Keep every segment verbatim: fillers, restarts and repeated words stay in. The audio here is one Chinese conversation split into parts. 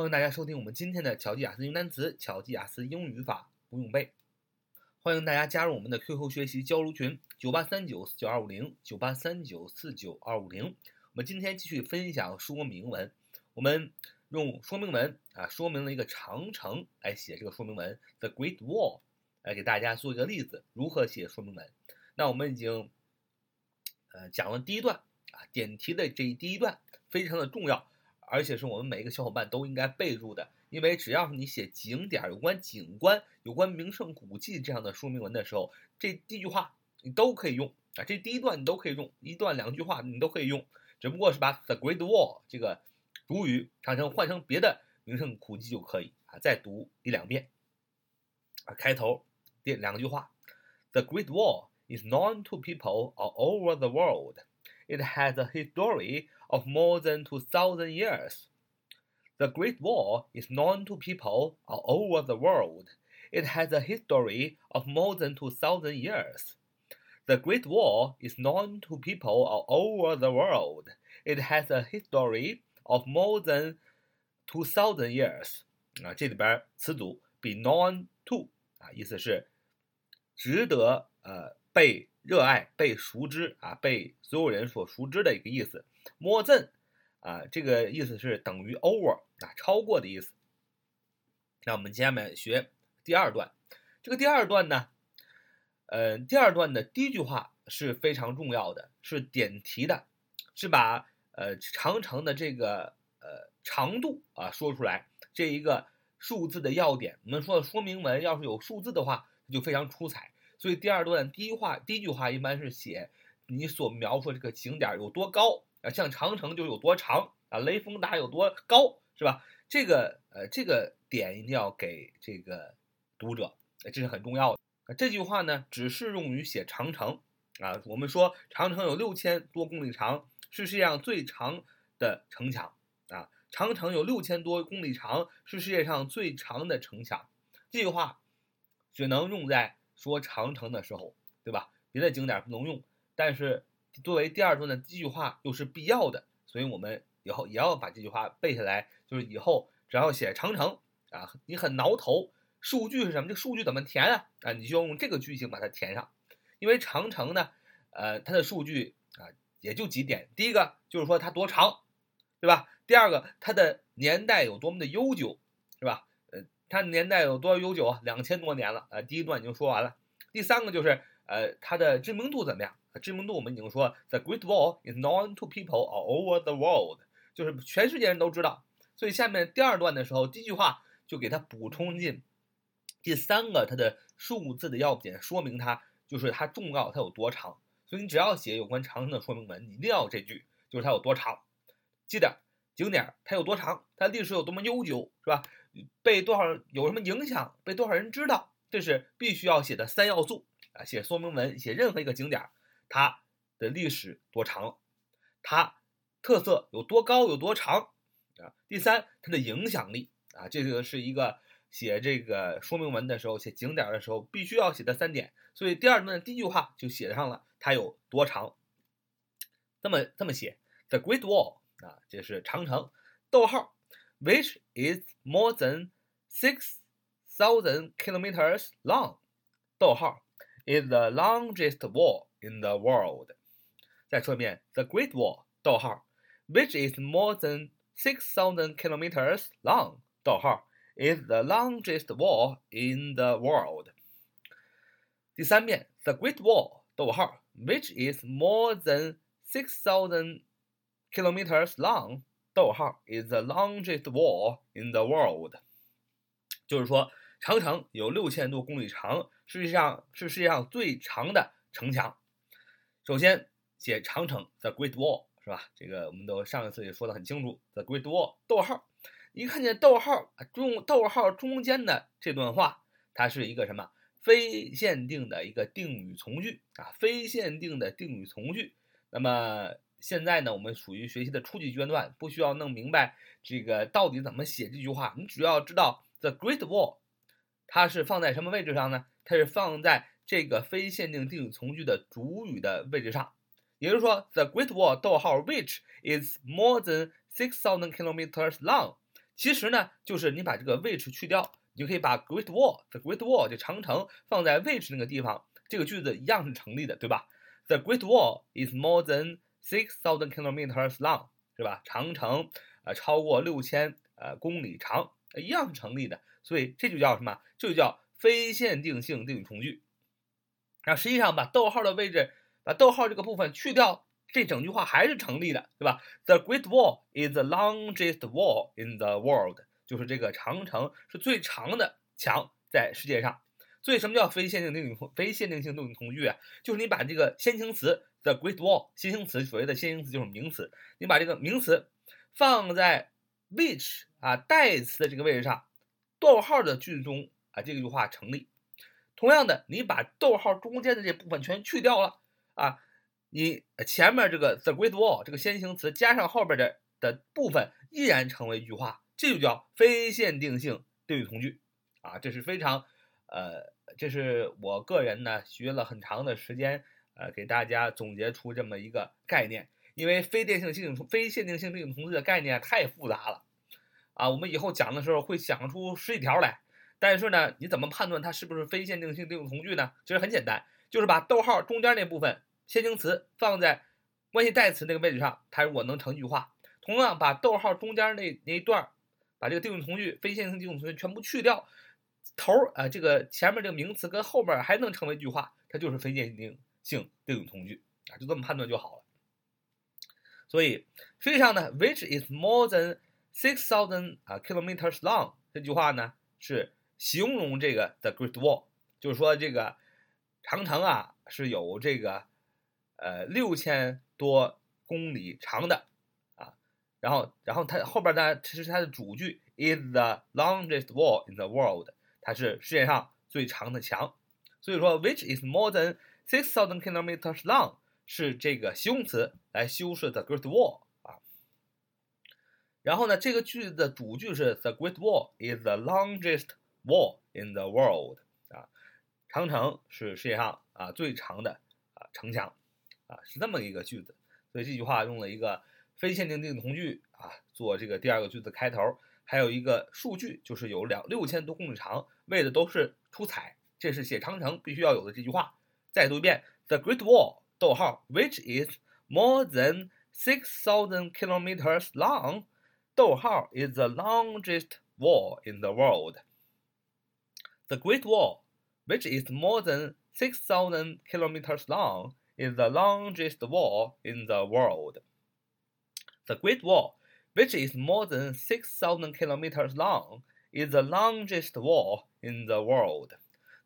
欢迎大家收听我们今天的巧记雅思英语单词、巧记雅思英语法不用背。欢迎大家加入我们的 Q Q 学习交流群九八三九四九二五零 九八三九四九二五零。我们今天继续分享说明文，我们用说明文啊说明了一个长城来写这个说明文 The Great Wall， 来给大家做一个例子，如何写说明文。那我们已经呃讲了第一段啊，点题的这第一段非常的重要。而且是我们每一个小伙伴都应该备注的，因为只要是你写景点、有关景观、有关名胜古迹这样的说明文的时候，这第一句话你都可以用啊，这第一段你都可以用，一段两句话你都可以用，只不过是把 The Great Wall 这个主语长城换成别的名胜古迹就可以啊，再读一两遍啊，开头第两句话 The Great Wall is known to people all over the world.It has a history of more than two thousand years. The Great Wall is known to people all over the world. It has a history of more than two thousand years. The Great Wall is known to people all over the world. It has a history of more than two thousand years. 啊，这里边词组 be known to 啊，意思是值得呃被。热爱被熟知啊，被所有人所熟知的一个意思。more than 啊，这个意思是等于 over 啊，超过的意思。那我们下面学第二段。这个第二段呢，呃，第二段的第一句话是非常重要的，是点题的，是把呃长城的这个呃长度啊说出来，这一个数字的要点。我们说的说明文要是有数字的话，就非常出彩。所以第二段第一话第一句话一般是写你所描述这个景点有多高啊，像长城就有多长啊，雷峰塔有多高，是吧？这个呃这个点一定要给这个读者，这是很重要的。啊、这句话呢只适用于写长城啊，我们说长城有六千多公里长，是世界上最长的城墙啊，长城有六千多公里长，是世界上最长的城墙。这句话只能用在说长城的时候，对吧？别的景点不能用，但是作为第二段的第一句话又是必要的，所以我们以后也要把这句话背下来，就是以后只要写长城啊，你很挠头，数据是什么？这数据怎么填啊？啊，你就用这个句型把它填上，因为长城呢，呃，它的数据啊也就几点，第一个就是说它多长，对吧？第二个它的年代有多么的悠久，是吧？它年代有多悠久啊？两千多年了啊！第一段已经说完了。第三个就是呃，它的知名度怎么样？知名度我们已经说 ，The Great Wall is known to people all over the world， 就是全世界人都知道。所以下面第二段的时候，第一句话就给它补充进第三个它的数字的要点，说明它就是它重要，它有多长。所以你只要写有关长城的说明文，你一定要这句，就是它有多长。记得景点它有多长，它历史有多么悠久，是吧？被多少有什么影响，被多少人知道，这是必须要写的三要素啊！写说明文，写任何一个景点，它的历史多长，它特色有多高有多长啊！第三，它的影响力啊，这个是一个写这个说明文的时候，写景点的时候必须要写的三点。所以第二段的第一句话就写上了它有多长，这么这么写 ：The Great Wall 啊，这是长城，逗号。Which is more than six thousand kilometers long. 逗号 is the longest wall in the world. 再说一遍 The Great Wall. 逗号 which is more than six thousand kilometers long. 逗号 is the longest wall in the world. 第三遍 The Great Wall. 逗号 which is more than six thousand kilometers long.逗号 is the longest wall in the world， 就是说长城有六千多公里长，世界上是世界上最长的城墙。首先写长城 the Great Wall 是吧？这个我们都上一次也说得很清楚 the Great Wall 逗号，一看见逗号中逗号中间的这段话，它是一个什么非限定的一个定语从句啊，非限定的定语从句。那么。现在呢，我们属于学习的初级阶段，不需要弄明白这个到底怎么写这句话，你只要知道 The Great Wall 它是放在什么位置上呢？它是放在这个非限定定语从句的主语的位置上，也就是说 The Great Wall 逗号 which is more than six thousand kilometers long，其实呢，就是你把这个 which 去掉，你就可以把 Great Wall The Great Wall 这长城放在 which 那个地方，这个句子一样是成立的，对吧？ The Great Wall is more than six thousand kilometers long， 是吧？长城、呃、超过六千、呃、公里长，一样是成立的。所以这就叫什么？这就叫非限定性定语从句。然后实际上把逗号的位置，把逗号这个部分去掉，这整句话还是成立的，对吧？ The Great Wall is the longest wall in the world， 就是这个长城是最长的墙在世界上。所以什么叫非限定定语非限定性定语从句啊？就是你把这个先行词 The Great Wall， 先行词，所谓的先行词就是名词，你把这个名词放在 which 啊代词的这个位置上，逗号的句中啊，这个句话成立。同样的，你把逗号中间的这部分全去掉了啊，你前面这个 the great wall 这个先行词加上后边的的部分，依然成为一句话，这就叫非限定性定语从句啊。这是非常呃，这是我个人呢学了很长的时间，呃，给大家总结出这么一个概念。因为非限定性非限定性定语从句的概念太复杂了啊，我们以后讲的时候会想出十几条来。但是呢，你怎么判断它是不是非限定性定语从句呢？其实很简单，就是把逗号中间那部分先行词放在关系代词那个位置上，它如果能成句话。同样，把逗号中间那那一段，把这个定语从句、非限定性定语从句全部去掉，头啊、呃，这个前面这个名词跟后面还能成为一句话，它就是非限定性定语从句啊，就这么判断就好了。所以，实际上呢 ，which is more than six thousand 啊 kilometers long 这句话呢是形容这个 The Great Wall， 就是说这个长城啊是有这个呃六千多公里长的啊，然后然后它后边呢，其实它的主句 is the longest wall in the world， 它是世界上最长的墙，所以说 which is more than six thousand kilometers long 是这个形容词来修饰 The Great Wall 啊，然后呢这个句子的主句是 The Great Wall is the longest Wall in the world 啊，长城是世界上啊最长的啊城墙啊，是这么一个句子。所以这句话用了一个非限定定语从句啊做这个第二个句子开头，还有一个数据，就是有两六千多公里长，为的都是出彩，这是写长城必须要有的这句话。再读一遍 The Great Wall 逗号 which is more than six thousand kilometers long 逗号 is the longest wall in the world。The Great Wall, which is more than six thousand kilometers long, is the longest wall in the world. The Great Wall, which is more than six thousand kilometers long, is the longest wall in the world.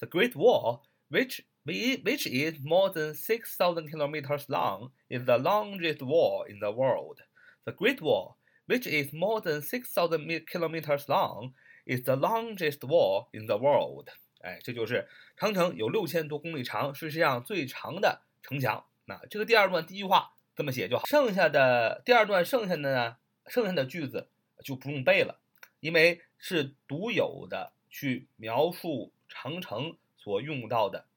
The Great Wall, which, which is more than six thousand kilometers long, is the longest wall in the world. The Great Wall, which is more than six thousand kilometers long,Is the longest wall in the world。 哎，这就是长城有六千多公里长，是世界上最长的城墙。那这个第二段第一句话这么写就好，剩下的第二段剩下的呢，剩下的句子就不用背了，因为是独有的去描述长城所用到的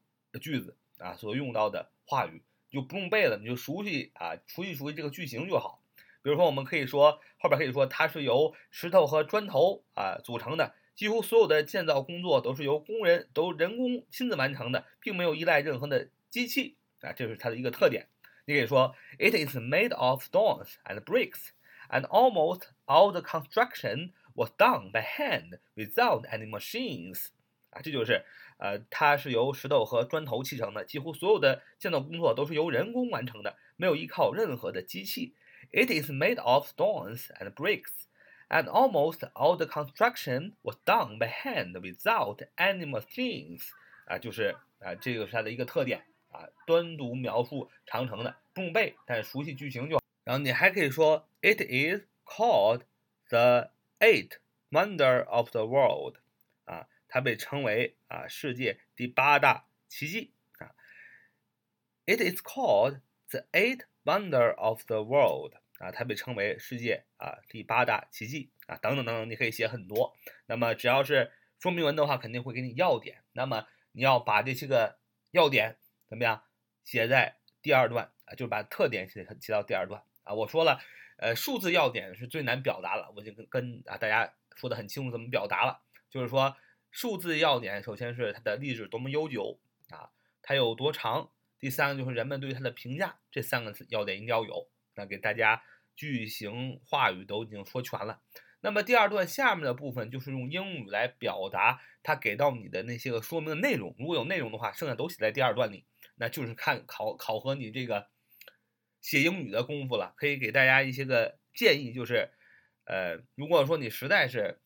句子啊，所用到的话语就不用背了，你就熟悉啊，熟悉熟悉这个句型就好。比如说我们可以说后边可以说它是由石头和砖头啊、呃、组成的，几乎所有的建造工作都是由工人都人工亲自完成的，并没有依赖任何的机器啊，这是它的一个特点。你可以说 It is made of stones and bricks and almost all the construction was done by hand without any machines 啊，这就是呃它是由石头和砖头砌成的，几乎所有的建造工作都是由人工完成的，没有依靠任何的机器。It is made of stones and bricks, and almost all the construction was done by hand without any machines. 啊，就是啊，这个是它的一个特点啊，单独描述长城的，不用背，但熟悉句型就好。然后你还可以说 ，It is called the eighth wonder of the world. 啊，它被称为啊世界第八大奇迹啊。It is called the eighth.Wonder of the world 啊，它被称为世界啊第八大奇迹啊，等等等等，你可以写很多。那么只要是说明文的话，肯定会给你要点。那么你要把这些个要点怎么样写在第二段啊，就把特点写写到第二段啊。我说了，呃，数字要点是最难表达了，我就跟跟啊大家说得很清楚怎么表达了，就是说数字要点首先是它的历史多么悠久啊，它有多长，第三个就是人们对它的评价，这三个要点一定要有。那给大家句型话语都已经说全了。那么第二段下面的部分就是用英语来表达它给到你的那些个说明的内容，如果有内容的话，剩下都写在第二段里，那就是看考考核你这个写英语的功夫了。可以给大家一些个建议，就是呃，如果说你实在是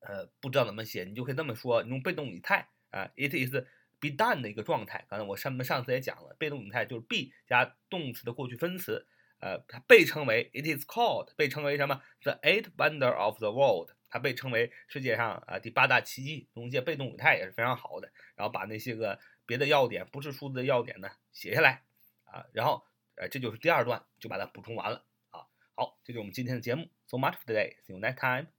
呃不知道怎么写，你就可以这么说，你用被动语态啊、呃、，it is be done 的一个状态。刚才我上上次也讲了，被动语态就是 be 加动词的过去分词。呃，它被称为 It is called 被称为什么 The Eighth Wonder of the World， 它被称为世界上、呃、第八大奇迹。用一些被动语态也是非常好的，然后把那些个别的要点不是数字的要点呢写下来啊、呃，然后呃这就是第二段，就把它补充完了啊。好，这就是我们今天的节目 So much for today, see you next time.